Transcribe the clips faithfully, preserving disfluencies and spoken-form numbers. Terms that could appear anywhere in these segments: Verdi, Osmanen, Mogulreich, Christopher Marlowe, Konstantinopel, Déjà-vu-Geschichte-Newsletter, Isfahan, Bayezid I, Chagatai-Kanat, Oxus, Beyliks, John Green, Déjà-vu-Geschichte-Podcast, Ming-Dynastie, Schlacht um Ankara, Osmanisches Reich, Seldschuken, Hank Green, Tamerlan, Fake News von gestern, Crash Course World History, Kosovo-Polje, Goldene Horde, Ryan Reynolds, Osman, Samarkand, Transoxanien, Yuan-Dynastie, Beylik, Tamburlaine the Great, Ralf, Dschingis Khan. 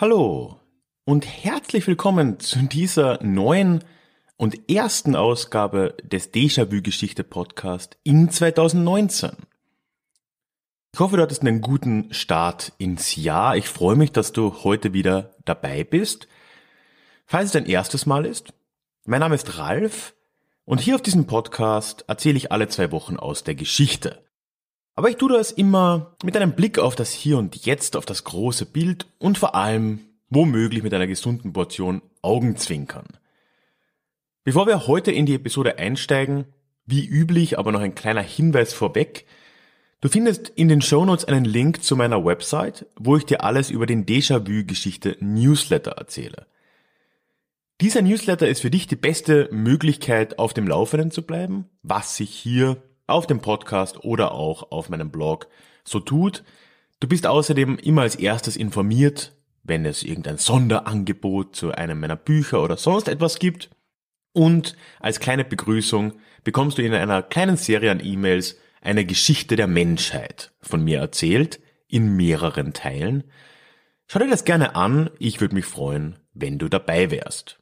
Hallo und herzlich willkommen zu dieser neuen und ersten Ausgabe des Déjà-vu-Geschichte-Podcast in zwanzig neunzehn. Ich hoffe, du hattest einen guten Start ins Jahr. Ich freue mich, dass du heute wieder dabei bist. Falls es dein erstes Mal ist, mein Name ist Ralf und hier auf diesem Podcast erzähle ich alle zwei Wochen aus der Geschichte. Aber ich tue das immer mit einem Blick auf das Hier und Jetzt, auf das große Bild und vor allem womöglich mit einer gesunden Portion Augenzwinkern. Bevor wir heute in die Episode einsteigen, wie üblich aber noch ein kleiner Hinweis vorweg. Du findest in den Shownotes einen Link zu meiner Website, wo ich dir alles über den Déjà-vu-Geschichte-Newsletter erzähle. Dieser Newsletter ist für dich die beste Möglichkeit, auf dem Laufenden zu bleiben, was sich hier auf dem Podcast oder auch auf meinem Blog so tut. Du bist außerdem immer als erstes informiert, wenn es irgendein Sonderangebot zu einem meiner Bücher oder sonst etwas gibt. Und als kleine Begrüßung bekommst du in einer kleinen Serie an E-Mails eine Geschichte der Menschheit von mir erzählt, in mehreren Teilen. Schau dir das gerne an, ich würde mich freuen, wenn du dabei wärst.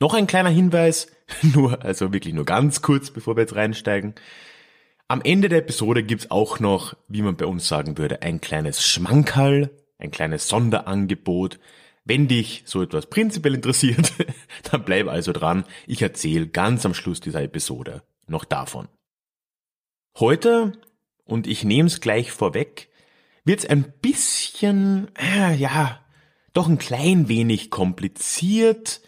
Noch ein kleiner Hinweis, nur, also wirklich nur ganz kurz, bevor wir jetzt reinsteigen. Am Ende der Episode gibt's auch noch, wie man bei uns sagen würde, ein kleines Schmankerl, ein kleines Sonderangebot. Wenn dich so etwas prinzipiell interessiert, dann bleib also dran. Ich erzähle ganz am Schluss dieser Episode noch davon. Heute, und ich nehme es gleich vorweg, wird's ein bisschen, äh, ja, doch ein klein wenig kompliziert.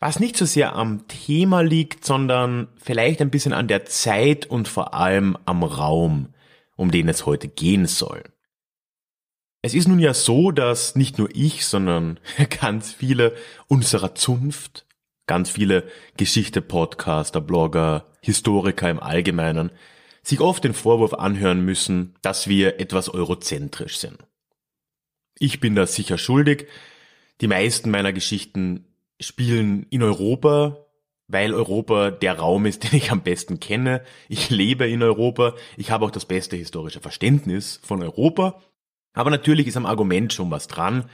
Was nicht so sehr am Thema liegt, sondern vielleicht ein bisschen an der Zeit und vor allem am Raum, um den es heute gehen soll. Es ist nun ja so, dass nicht nur ich, sondern ganz viele unserer Zunft, ganz viele Geschichte-Podcaster, Blogger, Historiker im Allgemeinen, sich oft den Vorwurf anhören müssen, dass wir etwas eurozentrisch sind. Ich bin da sicher schuldig. Die meisten meiner Geschichten spielen in Europa, weil Europa der Raum ist, den ich am besten kenne. Ich lebe in Europa, ich habe auch das beste historische Verständnis von Europa. Aber natürlich ist am Argument schon was dran.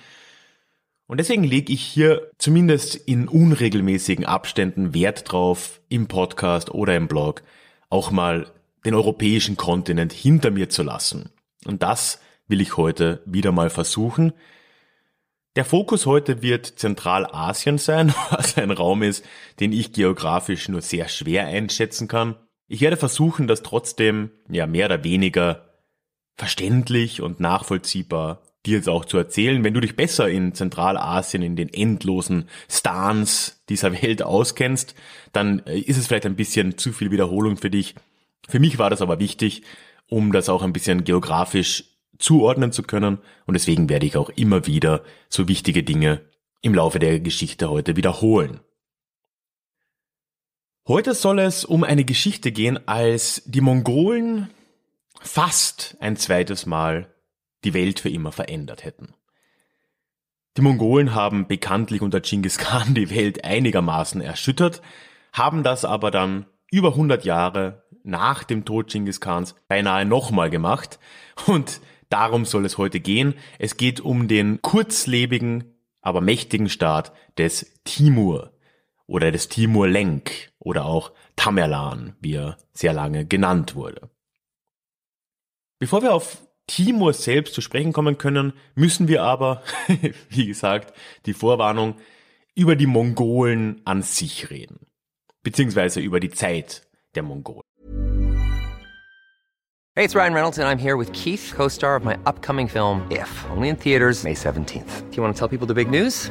Und deswegen lege ich hier zumindest in unregelmäßigen Abständen Wert drauf, im Podcast oder im Blog auch mal den europäischen Kontinent hinter mir zu lassen. Und das will ich heute wieder mal versuchen. Der Fokus heute wird Zentralasien sein, was ein Raum ist, den ich geografisch nur sehr schwer einschätzen kann. Ich werde versuchen, das trotzdem ja mehr oder weniger verständlich und nachvollziehbar dir jetzt auch zu erzählen. Wenn du dich besser in Zentralasien, in den endlosen Stans dieser Welt auskennst, dann ist es vielleicht ein bisschen zu viel Wiederholung für dich. Für mich war das aber wichtig, um das auch ein bisschen geografisch zuordnen zu können, und deswegen werde ich auch immer wieder so wichtige Dinge im Laufe der Geschichte heute wiederholen. Heute soll es um eine Geschichte gehen, als die Mongolen fast ein zweites Mal die Welt für immer verändert hätten. Die Mongolen haben bekanntlich unter Dschingis Khan die Welt einigermaßen erschüttert, haben das aber dann über hundert Jahre nach dem Tod Dschingis Khans beinahe nochmal gemacht, und darum soll es heute gehen. Es geht um den kurzlebigen, aber mächtigen Staat des Timur oder des Timur Lenk oder auch Tamerlan, wie er sehr lange genannt wurde. Bevor wir auf Timur selbst zu sprechen kommen können, müssen wir aber, wie gesagt, die Vorwarnung, über die Mongolen an sich reden, beziehungsweise über die Zeit der Mongolen. Hey, it's Ryan Reynolds, and I'm here with Keith, co-star of my upcoming film, If, only in theaters May seventeenth. Do you want to tell people the big news?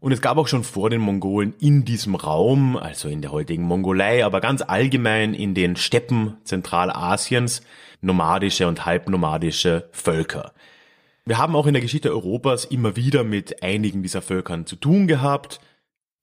und es gab auch schon vor den Mongolen in diesem Raum, also in der heutigen Mongolei, aber ganz allgemein in den Steppen Zentralasiens, nomadische und halbnomadische Völker. Wir haben auch in der Geschichte Europas immer wieder mit einigen dieser Völkern zu tun gehabt.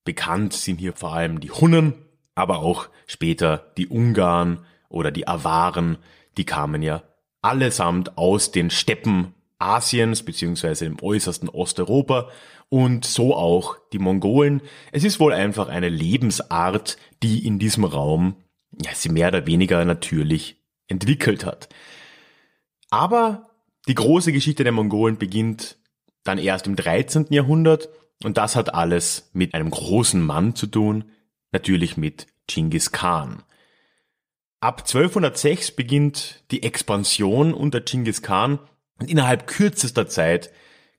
Bekannt sind hier vor allem die Hunnen, aber auch später die Ungarn oder die Awaren, die kamen ja allesamt aus den Steppen Asiens bzw. im äußersten Osteuropa und so auch die Mongolen. Es ist wohl einfach eine Lebensart, die in diesem Raum ja, sie mehr oder weniger natürlich entwickelt hat. Aber die große Geschichte der Mongolen beginnt dann erst im dreizehnten. Jahrhundert und das hat alles mit einem großen Mann zu tun, natürlich mit Dschingis Khan. Ab zwölfhundertsechs beginnt die Expansion unter Dschingis Khan. Und innerhalb kürzester Zeit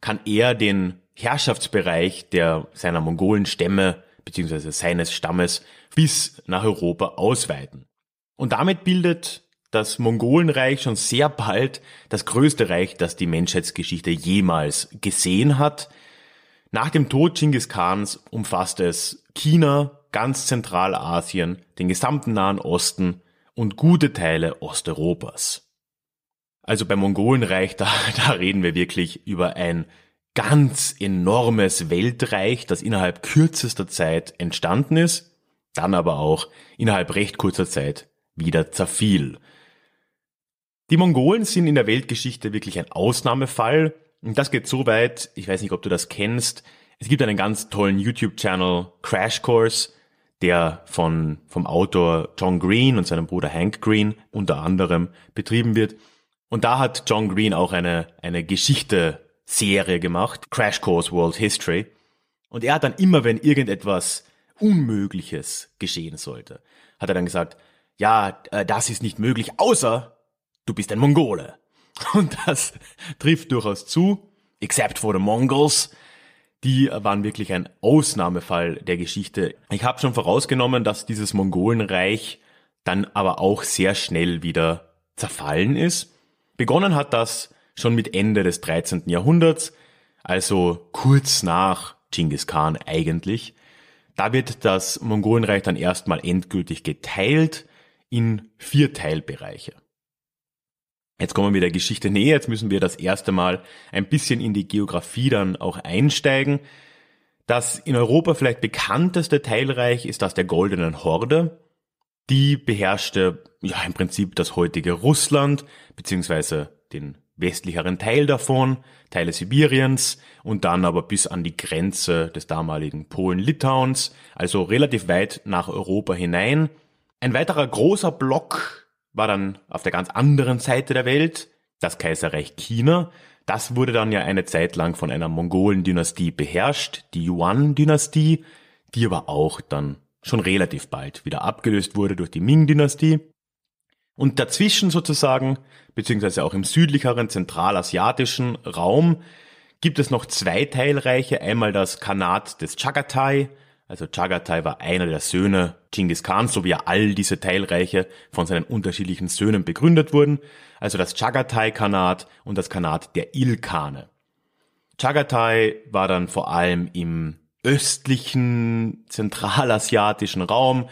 kann er den Herrschaftsbereich der seiner Mongolenstämme bzw. seines Stammes bis nach Europa ausweiten. Und damit bildet das Mongolenreich schon sehr bald das größte Reich, das die Menschheitsgeschichte jemals gesehen hat. Nach dem Tod Dschingis Khans umfasst es China, ganz Zentralasien, den gesamten Nahen Osten und gute Teile Osteuropas. Also beim Mongolenreich, da, da reden wir wirklich über ein ganz enormes Weltreich, das innerhalb kürzester Zeit entstanden ist, dann aber auch innerhalb recht kurzer Zeit wieder zerfiel. Die Mongolen sind in der Weltgeschichte wirklich ein Ausnahmefall und das geht so weit, ich weiß nicht, ob du das kennst, es gibt einen ganz tollen YouTube-Channel, Crash Course, der von, vom Autor John Green und seinem Bruder Hank Green unter anderem betrieben wird. Und da hat John Green auch eine, eine Geschichte-Serie gemacht, Crash Course World History. Und er hat dann immer, wenn irgendetwas Unmögliches geschehen sollte, hat er dann gesagt, ja, das ist nicht möglich, außer du bist ein Mongole. Und das trifft durchaus zu, except for the Mongols. Die waren wirklich ein Ausnahmefall der Geschichte. Ich habe schon vorausgenommen, dass dieses Mongolenreich dann aber auch sehr schnell wieder zerfallen ist. Begonnen hat das schon mit Ende des dreizehnten. Jahrhunderts, also kurz nach Dschingis Khan eigentlich. Da wird das Mongolenreich dann erstmal endgültig geteilt in vier Teilbereiche. Jetzt kommen wir der Geschichte näher, jetzt müssen wir das erste Mal ein bisschen in die Geografie dann auch einsteigen. Das in Europa vielleicht bekannteste Teilreich ist das der Goldenen Horde. Die beherrschte ja im Prinzip das heutige Russland, beziehungsweise den westlicheren Teil davon, Teile Sibiriens und dann aber bis an die Grenze des damaligen Polen-Litauens, also relativ weit nach Europa hinein. Ein weiterer großer Block war dann auf der ganz anderen Seite der Welt, das Kaiserreich China. Das wurde dann ja eine Zeit lang von einer Mongolen-Dynastie beherrscht, die Yuan-Dynastie, die aber auch dann schon relativ bald wieder abgelöst wurde durch die Ming-Dynastie. Und dazwischen sozusagen, beziehungsweise auch im südlicheren zentralasiatischen Raum, gibt es noch zwei Teilreiche. Einmal das Khanat des Chagatai. Also Chagatai war einer der Söhne Dschingis Khans, so wie ja all diese Teilreiche von seinen unterschiedlichen Söhnen begründet wurden. Also das Chagatai-Kanat und das Khanat der Ilkane. Chagatai war dann vor allem im östlichen zentralasiatischen Raum,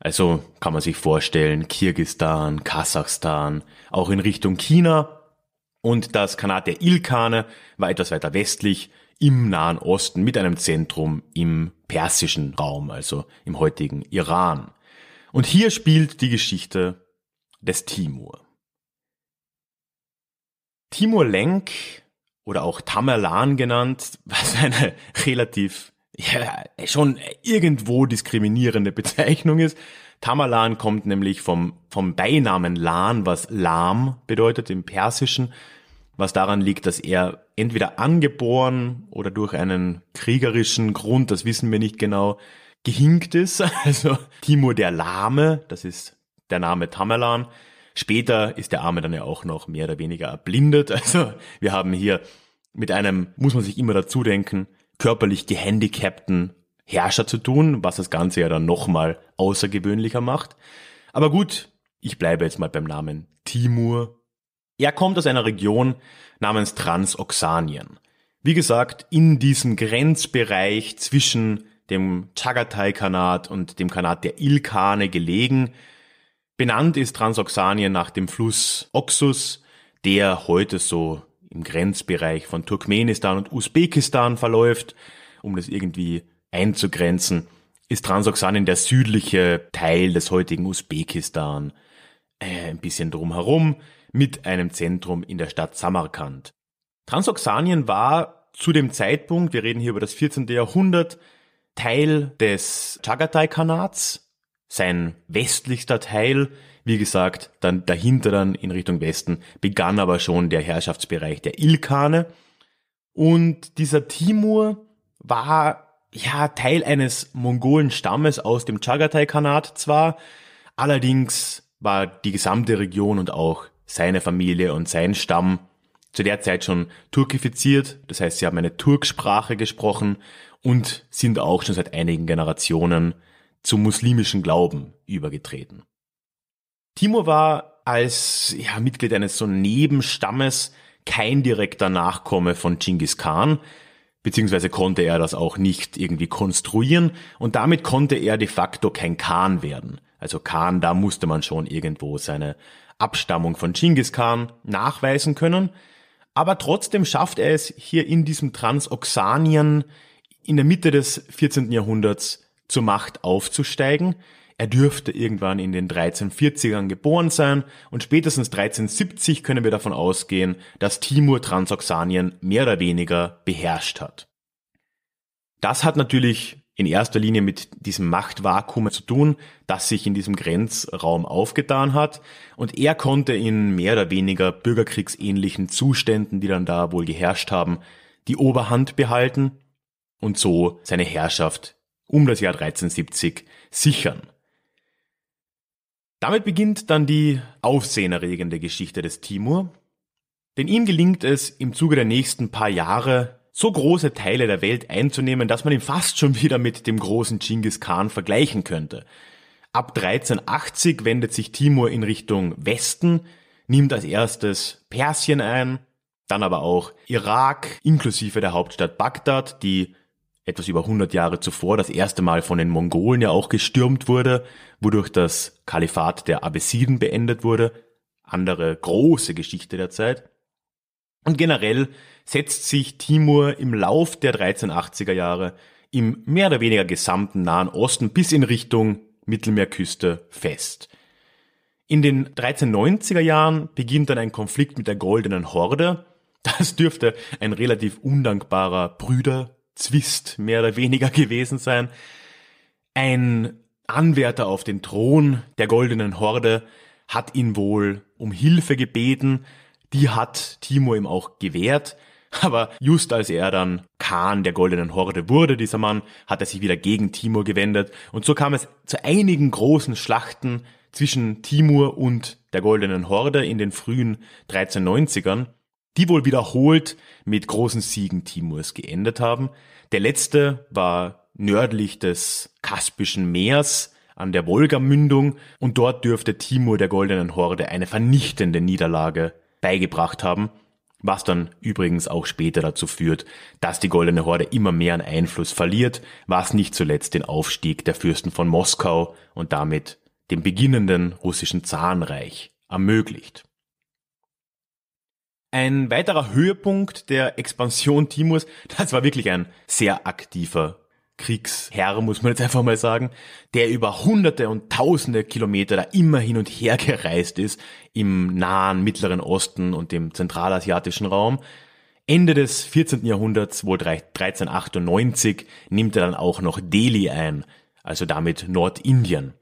also kann man sich vorstellen, Kirgisistan, Kasachstan, auch in Richtung China. Und das Khanat der Ilkane war etwas weiter westlich im Nahen Osten mit einem Zentrum im persischen Raum, also im heutigen Iran. Und hier spielt die Geschichte des Timur. Timur Lenk oder auch Tamerlan genannt, war seine relativ ja, schon irgendwo diskriminierende Bezeichnung ist. Tamerlan kommt nämlich vom, vom Beinamen Lan, was lahm bedeutet im Persischen, was daran liegt, dass er entweder angeboren oder durch einen kriegerischen Grund, das wissen wir nicht genau, gehinkt ist. Also Timur der Lahme, das ist der Name Tamerlan. Später ist der Arme dann ja auch noch mehr oder weniger erblindet. Also wir haben hier mit einem, muss man sich immer dazu denken, körperlich gehandicapten Herrscher zu tun, was das Ganze ja dann nochmal außergewöhnlicher macht. Aber gut, ich bleibe jetzt mal beim Namen Timur. Er kommt aus einer Region namens Transoxanien. Wie gesagt, in diesem Grenzbereich zwischen dem Chagatai-Kanat und dem Kanat der Ilkane gelegen. Benannt ist Transoxanien nach dem Fluss Oxus, der heute so im Grenzbereich von Turkmenistan und Usbekistan verläuft. Um das irgendwie einzugrenzen, ist Transoxanien der südliche Teil des heutigen Usbekistan. Äh, ein bisschen drumherum, mit einem Zentrum in der Stadt Samarkand. Transoxanien war zu dem Zeitpunkt, wir reden hier über das vierzehnten Jahrhundert, Teil des Chagatai-Kanats, sein westlichster Teil, wie gesagt, dann dahinter dann in Richtung Westen, begann aber schon der Herrschaftsbereich der Ilkane. Und dieser Timur war ja Teil eines Mongolenstammes aus dem Chagatai-Kanat zwar, allerdings war die gesamte Region und auch seine Familie und sein Stamm zu der Zeit schon turkifiziert. Das heißt, sie haben eine Turksprache gesprochen und sind auch schon seit einigen Generationen zum muslimischen Glauben übergetreten. Timur war als ja, Mitglied eines so Nebenstammes kein direkter Nachkomme von Dschingis Khan, beziehungsweise konnte er das auch nicht irgendwie konstruieren und damit konnte er de facto kein Khan werden. Also Khan, da musste man schon irgendwo seine Abstammung von Dschingis Khan nachweisen können. Aber trotzdem schafft er es, hier in diesem Transoxanien in der Mitte des vierzehnten Jahrhunderts zur Macht aufzusteigen. Er dürfte irgendwann in den dreizehnhundertvierzigern geboren sein und spätestens dreizehnhundertsiebzig können wir davon ausgehen, dass Timur Transoxanien mehr oder weniger beherrscht hat. Das hat natürlich in erster Linie mit diesem Machtvakuum zu tun, das sich in diesem Grenzraum aufgetan hat. Und er konnte in mehr oder weniger bürgerkriegsähnlichen Zuständen, die dann da wohl geherrscht haben, die Oberhand behalten und so seine Herrschaft um das Jahr dreizehnhundertsiebzig sichern. Damit beginnt dann die aufsehenerregende Geschichte des Timur. Denn ihm gelingt es, im Zuge der nächsten paar Jahre so große Teile der Welt einzunehmen, dass man ihn fast schon wieder mit dem großen Dschingis Khan vergleichen könnte. Ab dreizehnhundertachtzig wendet sich Timur in Richtung Westen, nimmt als erstes Persien ein, dann aber auch Irak, inklusive der Hauptstadt Bagdad, die etwas über hundert Jahre zuvor das erste Mal von den Mongolen ja auch gestürmt wurde, wodurch das Kalifat der Abbasiden beendet wurde. Andere große Geschichte der Zeit. Und generell setzt sich Timur im Lauf der dreizehnhundertachtziger Jahre im mehr oder weniger gesamten Nahen Osten bis in Richtung Mittelmeerküste fest. In den dreizehnhundertneunziger Jahren beginnt dann ein Konflikt mit der Goldenen Horde. Das dürfte ein relativ undankbarer Brüderzwist mehr oder weniger gewesen sein. Ein Anwärter auf den Thron der Goldenen Horde hat ihn wohl um Hilfe gebeten. Die hat Timur ihm auch gewährt, aber just als er dann Khan der Goldenen Horde wurde, dieser Mann, hat er sich wieder gegen Timur gewendet und so kam es zu einigen großen Schlachten zwischen Timur und der Goldenen Horde in den frühen dreizehnhundertneunzigern, die wohl wiederholt mit großen Siegen Timurs geendet haben. Der letzte war nördlich des Kaspischen Meers an der Wolga-Mündung und dort dürfte Timur der Goldenen Horde eine vernichtende Niederlage beigebracht haben, was dann übrigens auch später dazu führt, dass die Goldene Horde immer mehr an Einfluss verliert, was nicht zuletzt den Aufstieg der Fürsten von Moskau und damit dem beginnenden russischen Zarenreich ermöglicht. Ein weiterer Höhepunkt der Expansion Timurs, das war wirklich ein sehr aktiver Kriegsherr, muss man jetzt einfach mal sagen, der über hunderte und tausende Kilometer da immer hin und her gereist ist im nahen Mittleren Osten und dem zentralasiatischen Raum. Ende des vierzehnten Jahrhunderts, wohl dreizehnhundertachtundneunzig, nimmt er dann auch noch Delhi ein, also damit Nordindien.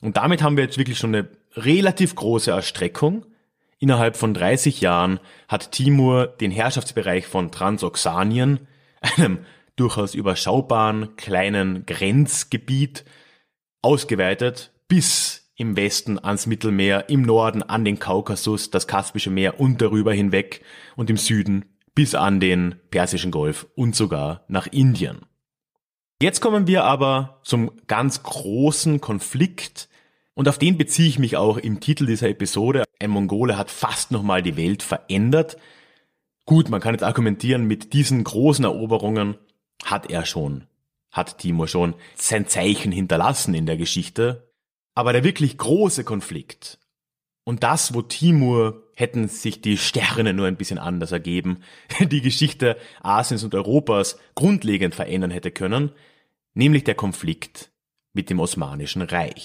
Und damit haben wir jetzt wirklich schon eine relativ große Erstreckung. Innerhalb von dreißig Jahren hat Timur den Herrschaftsbereich von Transoxanien, einem durchaus überschaubaren kleinen Grenzgebiet, ausgeweitet bis im Westen ans Mittelmeer, im Norden an den Kaukasus, das Kaspische Meer und darüber hinweg und im Süden bis an den Persischen Golf und sogar nach Indien. Jetzt kommen wir aber zum ganz großen Konflikt, und auf den beziehe ich mich auch im Titel dieser Episode. Ein Mongole hat fast nochmal die Welt verändert. Gut, man kann jetzt argumentieren, mit diesen großen Eroberungen hat er schon, hat Timur schon sein Zeichen hinterlassen in der Geschichte. Aber der wirklich große Konflikt und das, wo Timur, hätten sich die Sterne nur ein bisschen anders ergeben, die Geschichte Asiens und Europas grundlegend verändern hätte können, nämlich der Konflikt mit dem Osmanischen Reich.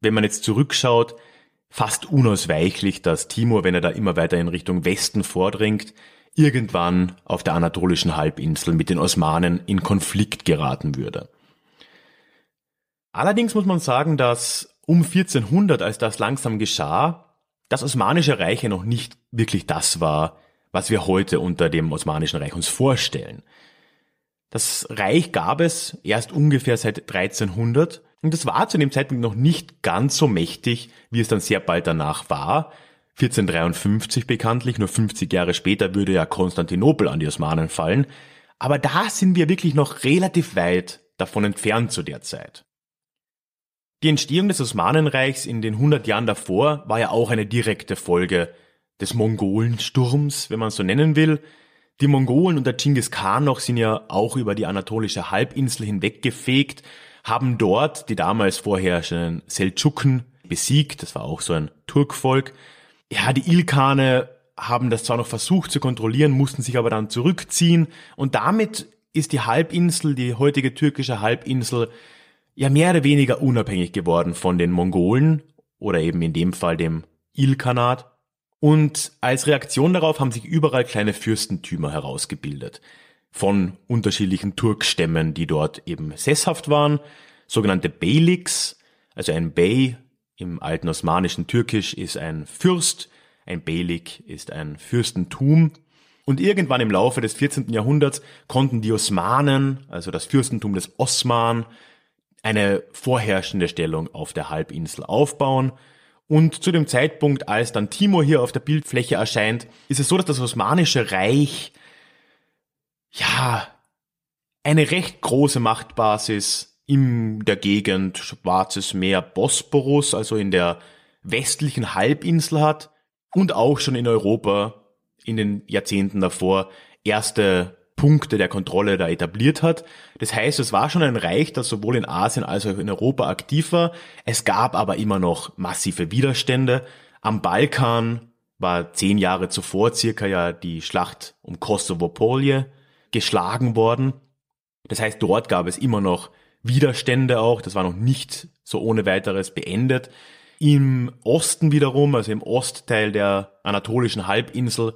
wenn man jetzt zurückschaut, fast unausweichlich, dass Timur, wenn er da immer weiter in Richtung Westen vordringt, irgendwann auf der anatolischen Halbinsel mit den Osmanen in Konflikt geraten würde. Allerdings muss man sagen, dass um vierzehnhundert, als das langsam geschah, das Osmanische Reich ja noch nicht wirklich das war, was wir heute unter dem Osmanischen Reich uns vorstellen. Das Reich gab es erst ungefähr seit dreizehnhundert. Und das war zu dem Zeitpunkt noch nicht ganz so mächtig, wie es dann sehr bald danach war. vierzehnhundertdreiundfünfzig bekanntlich, nur fünfzig Jahre später würde ja Konstantinopel an die Osmanen fallen. Aber da sind wir wirklich noch relativ weit davon entfernt zu der Zeit. Die Entstehung des Osmanenreichs in den hundert Jahren davor war ja auch eine direkte Folge des Mongolensturms, wenn man es so nennen will. Die Mongolen unter Dschingis Khan noch sind ja auch über die anatolische Halbinsel hinweggefegt, haben dort die damals vorherrschenden Seldschuken besiegt, das war auch so ein Turkvolk. Ja, die Ilkane haben das zwar noch versucht zu kontrollieren, mussten sich aber dann zurückziehen und damit ist die Halbinsel, die heutige türkische Halbinsel, ja mehr oder weniger unabhängig geworden von den Mongolen oder eben in dem Fall dem Ilkanat. Und als Reaktion darauf haben sich überall kleine Fürstentümer herausgebildet von unterschiedlichen Turkstämmen, die dort eben sesshaft waren, sogenannte Beyliks, also ein Bey im alten osmanischen Türkisch ist ein Fürst, ein Beylik ist ein Fürstentum und irgendwann im Laufe des vierzehnten Jahrhunderts konnten die Osmanen, also das Fürstentum des Osman, eine vorherrschende Stellung auf der Halbinsel aufbauen. Und zu dem Zeitpunkt, als dann Timur hier auf der Bildfläche erscheint, ist es so, dass das Osmanische Reich ja eine recht große Machtbasis in der Gegend Schwarzes Meer Bosporus, also in der westlichen Halbinsel hat und auch schon in Europa in den Jahrzehnten davor erste Punkte der Kontrolle da etabliert hat. Das heißt, es war schon ein Reich, das sowohl in Asien als auch in Europa aktiv war. Es gab aber immer noch massive Widerstände. Am Balkan war zehn Jahre zuvor circa ja die Schlacht um Kosovo-Polje geschlagen worden. Das heißt, dort gab es immer noch Widerstände auch. Das war noch nicht so ohne weiteres beendet. Im Osten wiederum, also im Ostteil der anatolischen Halbinsel,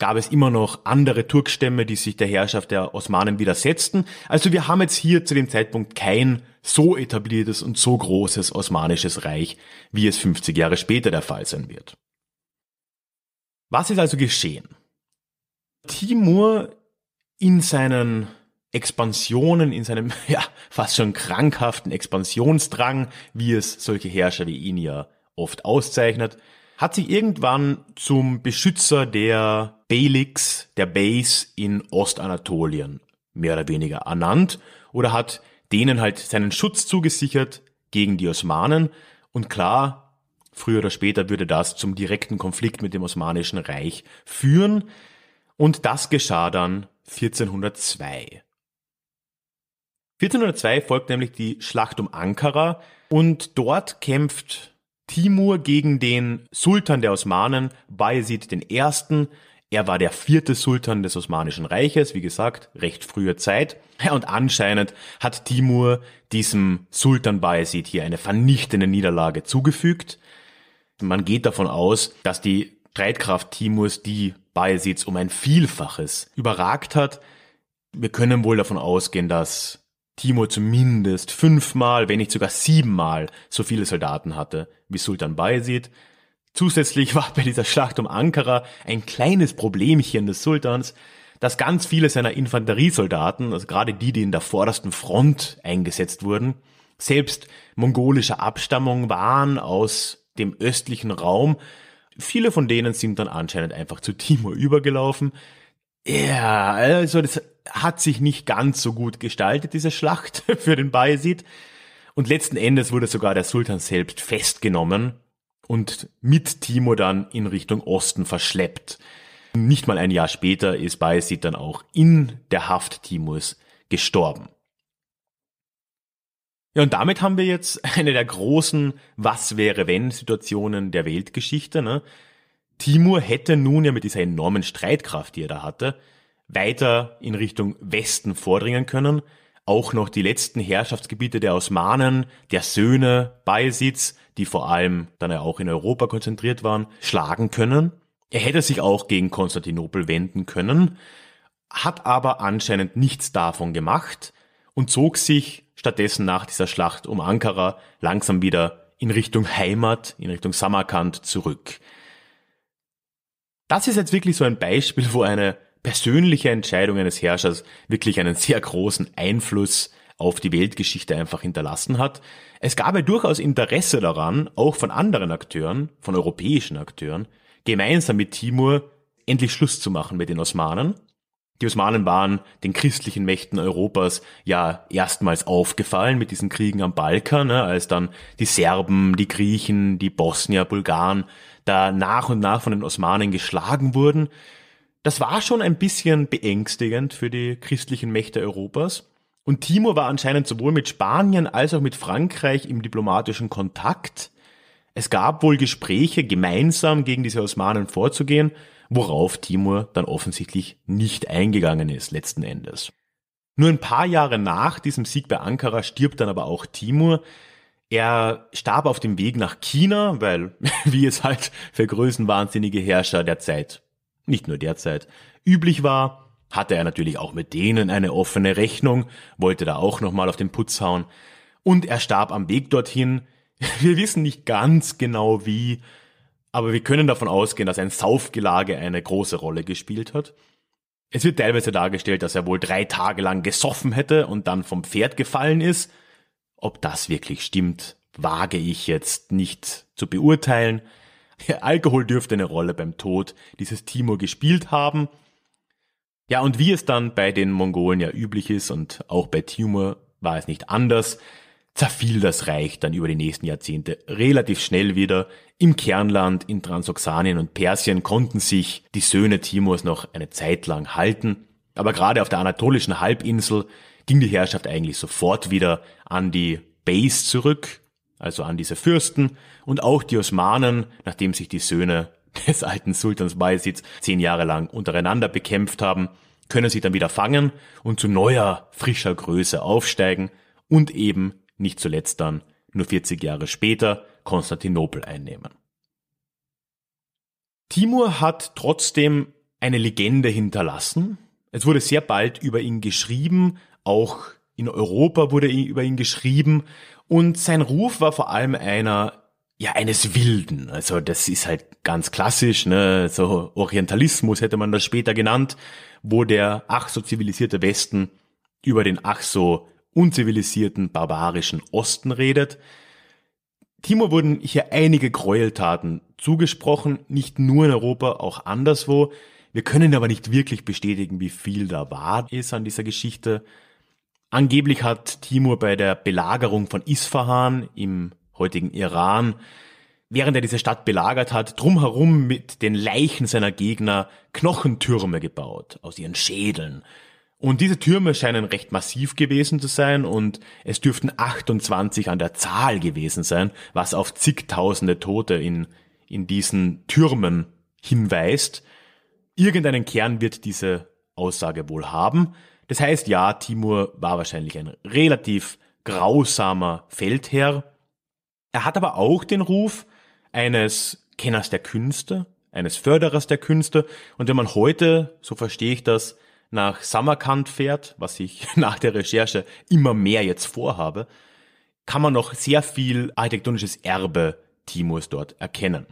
gab es immer noch andere Turkstämme, die sich der Herrschaft der Osmanen widersetzten. Also wir haben jetzt hier zu dem Zeitpunkt kein so etabliertes und so großes Osmanisches Reich, wie es fünfzig Jahre später der Fall sein wird. Was ist also geschehen? Timur in seinen Expansionen, in seinem ja fast schon krankhaften Expansionsdrang, wie es solche Herrscher wie ihn ja oft auszeichnet, hat sich irgendwann zum Beschützer der Beyliks, der Beys in Ostanatolien mehr oder weniger ernannt oder hat denen halt seinen Schutz zugesichert gegen die Osmanen. Und klar, früher oder später würde das zum direkten Konflikt mit dem Osmanischen Reich führen. Und das geschah dann vierzehnhundertzwei. vierzehnhundertzwei folgt nämlich die Schlacht um Ankara und dort kämpft Timur gegen den Sultan der Osmanen, Bayezid I. Er war der vierte Sultan des Osmanischen Reiches, wie gesagt, recht frühe Zeit. Ja, und anscheinend hat Timur diesem Sultan Bayezid hier eine vernichtende Niederlage zugefügt. Man geht davon aus, dass die Streitkraft Timurs die Bayezids um ein Vielfaches überragt hat. Wir können wohl davon ausgehen, dass Timur zumindest fünfmal, wenn nicht sogar siebenmal so viele Soldaten hatte wie Sultan Bayezid. Zusätzlich war bei dieser Schlacht um Ankara ein kleines Problemchen des Sultans, dass ganz viele seiner Infanteriesoldaten, also gerade die, die in der vordersten Front eingesetzt wurden, selbst mongolischer Abstammung waren aus dem östlichen Raum. Viele von denen sind dann anscheinend einfach zu Timur übergelaufen. Ja, also das hat sich nicht ganz so gut gestaltet, diese Schlacht für den Bayezid. Und letzten Endes wurde sogar der Sultan selbst festgenommen und mit Timur dann in Richtung Osten verschleppt. Nicht mal ein Jahr später ist Bayezid dann auch in der Haft Timurs gestorben. Ja, und damit haben wir jetzt eine der großen Was-wäre-wenn-Situationen der Weltgeschichte, ne? Timur hätte nun ja mit dieser enormen Streitkraft, die er da hatte, weiter in Richtung Westen vordringen können. Auch noch die letzten Herrschaftsgebiete der Osmanen, der Söhne Bayezids, die vor allem dann ja auch in Europa konzentriert waren, schlagen können. Er hätte sich auch gegen Konstantinopel wenden können, hat aber anscheinend nichts davon gemacht und zog sich stattdessen nach dieser Schlacht um Ankara langsam wieder in Richtung Heimat, in Richtung Samarkand zurück. Das ist jetzt wirklich so ein Beispiel, wo eine persönliche Entscheidung eines Herrschers wirklich einen sehr großen Einfluss auf die Weltgeschichte einfach hinterlassen hat. Es gab ja durchaus Interesse daran, auch von anderen Akteuren, von europäischen Akteuren, gemeinsam mit Timur endlich Schluss zu machen mit den Osmanen. Die Osmanen waren den christlichen Mächten Europas ja erstmals aufgefallen mit diesen Kriegen am Balkan, ne, als dann die Serben, die Griechen, die Bosnier, Bulgaren da nach und nach von den Osmanen geschlagen wurden. Das war schon ein bisschen beängstigend für die christlichen Mächte Europas. Und Timur war anscheinend sowohl mit Spanien als auch mit Frankreich im diplomatischen Kontakt. Es gab wohl Gespräche, gemeinsam gegen diese Osmanen vorzugehen, worauf Timur dann offensichtlich nicht eingegangen ist letzten Endes. Nur ein paar Jahre nach diesem Sieg bei Ankara stirbt dann aber auch Timur. Er starb auf dem Weg nach China, weil, wie es halt für größenwahnsinnige Herrscher der Zeit, nicht nur derzeit, üblich war, hatte er natürlich auch mit denen eine offene Rechnung, wollte da auch nochmal auf den Putz hauen und er starb am Weg dorthin. Wir wissen nicht ganz genau wie, aber wir können davon ausgehen, dass ein Saufgelage eine große Rolle gespielt hat. Es wird teilweise dargestellt, dass er wohl drei Tage lang gesoffen hätte und dann vom Pferd gefallen ist. Ob das wirklich stimmt, wage ich jetzt nicht zu beurteilen. Alkohol dürfte eine Rolle beim Tod dieses Timur gespielt haben. Ja, und wie es dann bei den Mongolen ja üblich ist und auch bei Timur war es nicht anders, zerfiel das Reich dann über die nächsten Jahrzehnte relativ schnell wieder. Im Kernland, in Transoxanien und Persien konnten sich die Söhne Timurs noch eine Zeit lang halten. Aber gerade auf der anatolischen Halbinsel ging die Herrschaft eigentlich sofort wieder an die Beys zurück, also an diese Fürsten, und auch die Osmanen, nachdem sich die Söhne des alten Sultans Bayezid zehn Jahre lang untereinander bekämpft haben, können sich dann wieder fangen und zu neuer, frischer Größe aufsteigen und eben nicht zuletzt dann nur vierzig Jahre später Konstantinopel einnehmen. Timur hat trotzdem eine Legende hinterlassen. Es wurde sehr bald über ihn geschrieben, auch in Europa wurde über ihn geschrieben und sein Ruf war vor allem einer ja, eines Wilden. Also das ist halt ganz klassisch, ne? So Orientalismus hätte man das später genannt, wo der ach so zivilisierte Westen über den ach so unzivilisierten barbarischen Osten redet. Timur wurden hier einige Gräueltaten zugesprochen, nicht nur in Europa, auch anderswo. Wir können aber nicht wirklich bestätigen, wie viel da wahr ist an dieser Geschichte. Angeblich hat Timur bei der Belagerung von Isfahan im heutigen Iran, während er diese Stadt belagert hat, drumherum mit den Leichen seiner Gegner Knochentürme gebaut, aus ihren Schädeln. Und diese Türme scheinen recht massiv gewesen zu sein und es dürften achtundzwanzig an der Zahl gewesen sein, was auf zigtausende Tote in, in diesen Türmen hinweist. Irgendeinen Kern wird diese Aussage wohl haben. Das heißt, ja, Timur war wahrscheinlich ein relativ grausamer Feldherr. Er hat aber auch den Ruf eines Kenners der Künste, eines Förderers der Künste. Und wenn man heute, so verstehe ich das, nach Samarkand fährt, was ich nach der Recherche immer mehr jetzt vorhabe, kann man noch sehr viel architektonisches Erbe Timurs dort erkennen.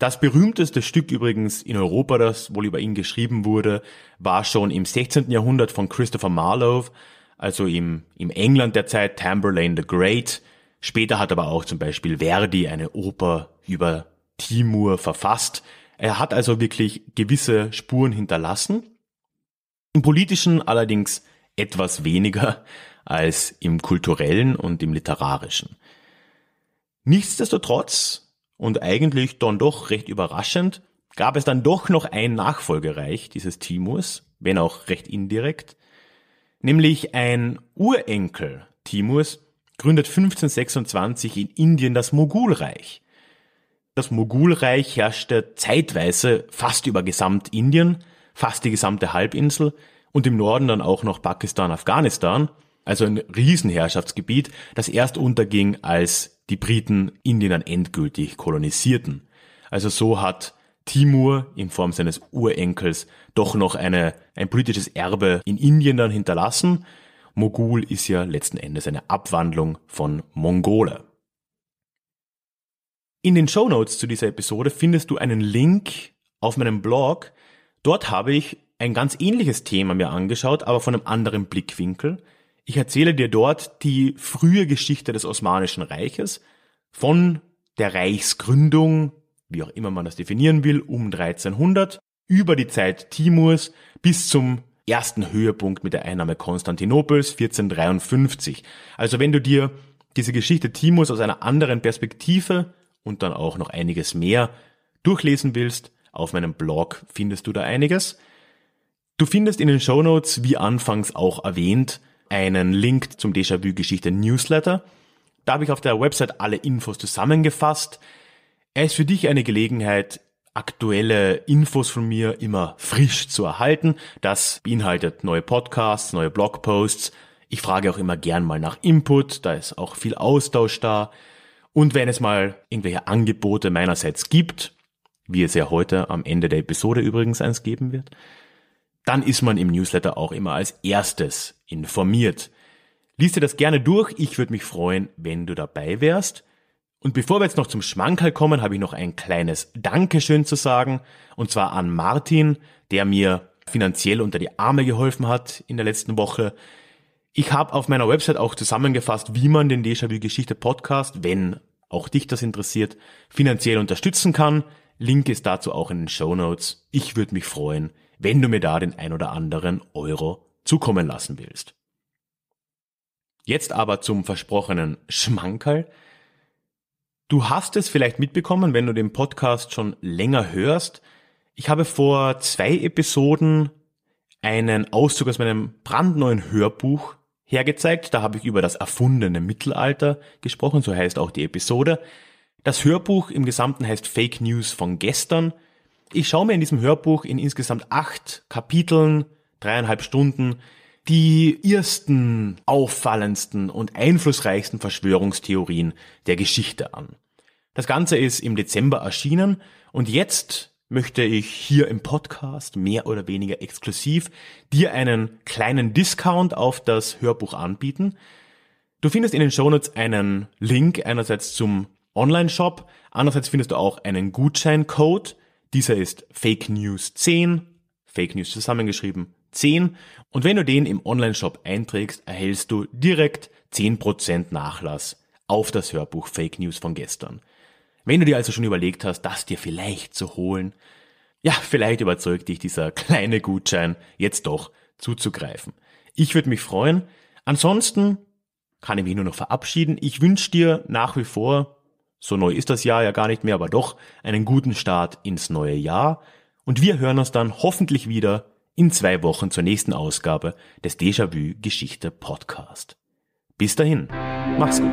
Das berühmteste Stück übrigens in Europa, das wohl über ihn geschrieben wurde, war schon im sechzehnten Jahrhundert von Christopher Marlowe, also im, im England der Zeit, Tamburlaine the Great. Später hat aber auch zum Beispiel Verdi eine Oper über Timur verfasst. Er hat also wirklich gewisse Spuren hinterlassen. Im Politischen allerdings etwas weniger als im Kulturellen und im Literarischen. Nichtsdestotrotz, und eigentlich dann doch recht überraschend, gab es dann doch noch ein Nachfolgereich dieses Timurs, wenn auch recht indirekt, nämlich ein Urenkel Timurs gründet fünfzehnhundertsechsundzwanzig in Indien das Mogulreich. Das Mogulreich herrschte zeitweise fast über Gesamtindien, fast die gesamte Halbinsel und im Norden dann auch noch Pakistan, Afghanistan, also ein Riesenherrschaftsgebiet, das erst unterging, als die Briten Indien dann endgültig kolonisierten. Also so hat Timur in Form seines Urenkels doch noch eine, ein politisches Erbe in Indien dann hinterlassen. Mogul ist ja letzten Endes eine Abwandlung von Mongole. In den Shownotes zu dieser Episode findest du einen Link auf meinem Blog. Dort habe ich ein ganz ähnliches Thema mir angeschaut, aber von einem anderen Blickwinkel. Ich erzähle dir dort die frühe Geschichte des Osmanischen Reiches, von der Reichsgründung, wie auch immer man das definieren will, um dreizehnhundert, über die Zeit Timurs bis zum ersten Höhepunkt mit der Einnahme Konstantinopels vierzehnhundertdreiundfünfzig. Also wenn du dir diese Geschichte Timurs aus einer anderen Perspektive und dann auch noch einiges mehr durchlesen willst, auf meinem Blog findest du da einiges. Du findest in den Shownotes, wie anfangs auch erwähnt, einen Link zum Déjà-vu-Geschichte-Newsletter. Da habe ich auf der Website alle Infos zusammengefasst. Er ist für dich eine Gelegenheit, aktuelle Infos von mir immer frisch zu erhalten. Das beinhaltet neue Podcasts, neue Blogposts. Ich frage auch immer gern mal nach Input, da ist auch viel Austausch da. Und wenn es mal irgendwelche Angebote meinerseits gibt, wie es ja heute am Ende der Episode übrigens eins geben wird, dann ist man im Newsletter auch immer als erstes informiert. Lies dir das gerne durch, ich würde mich freuen, wenn du dabei wärst. Und bevor wir jetzt noch zum Schmankerl kommen, habe ich noch ein kleines Dankeschön zu sagen, und zwar an Martin, der mir finanziell unter die Arme geholfen hat in der letzten Woche. Ich habe auf meiner Website auch zusammengefasst, wie man den Déjà-vu-Geschichte-Podcast, wenn auch dich das interessiert, finanziell unterstützen kann. Link ist dazu auch in den Shownotes. Ich würde mich freuen, wenn du mir da den ein oder anderen Euro zukommen lassen willst. Jetzt aber zum versprochenen Schmankerl. Du hast es vielleicht mitbekommen, wenn du den Podcast schon länger hörst. Ich habe vor zwei Episoden einen Auszug aus meinem brandneuen Hörbuch hergezeigt. Da habe ich über das erfundene Mittelalter gesprochen, so heißt auch die Episode. Das Hörbuch im Gesamten heißt Fake News von gestern. Ich schaue mir in diesem Hörbuch in insgesamt acht Kapiteln, dreieinhalb Stunden, die ersten, auffallendsten und einflussreichsten Verschwörungstheorien der Geschichte an. Das Ganze ist im Dezember erschienen und jetzt möchte ich hier im Podcast mehr oder weniger exklusiv dir einen kleinen Discount auf das Hörbuch anbieten. Du findest in den Shownotes einen Link einerseits zum Online-Shop. Andererseits findest du auch einen Gutscheincode. Dieser ist Fake News zehn, Fake News zusammengeschrieben zehn. Und wenn du den im Online-Shop einträgst, erhältst du direkt zehn Prozent Nachlass auf das Hörbuch Fake News von gestern. Wenn du dir also schon überlegt hast, das dir vielleicht zu holen, ja, vielleicht überzeugt dich dieser kleine Gutschein jetzt doch zuzugreifen. Ich würde mich freuen. Ansonsten kann ich mich nur noch verabschieden. Ich wünsche dir nach wie vor, so neu ist das Jahr ja gar nicht mehr, aber doch einen guten Start ins neue Jahr. Und wir hören uns dann hoffentlich wieder in zwei Wochen zur nächsten Ausgabe des Déjà-vu-Geschichte-Podcast. Bis dahin, mach's gut.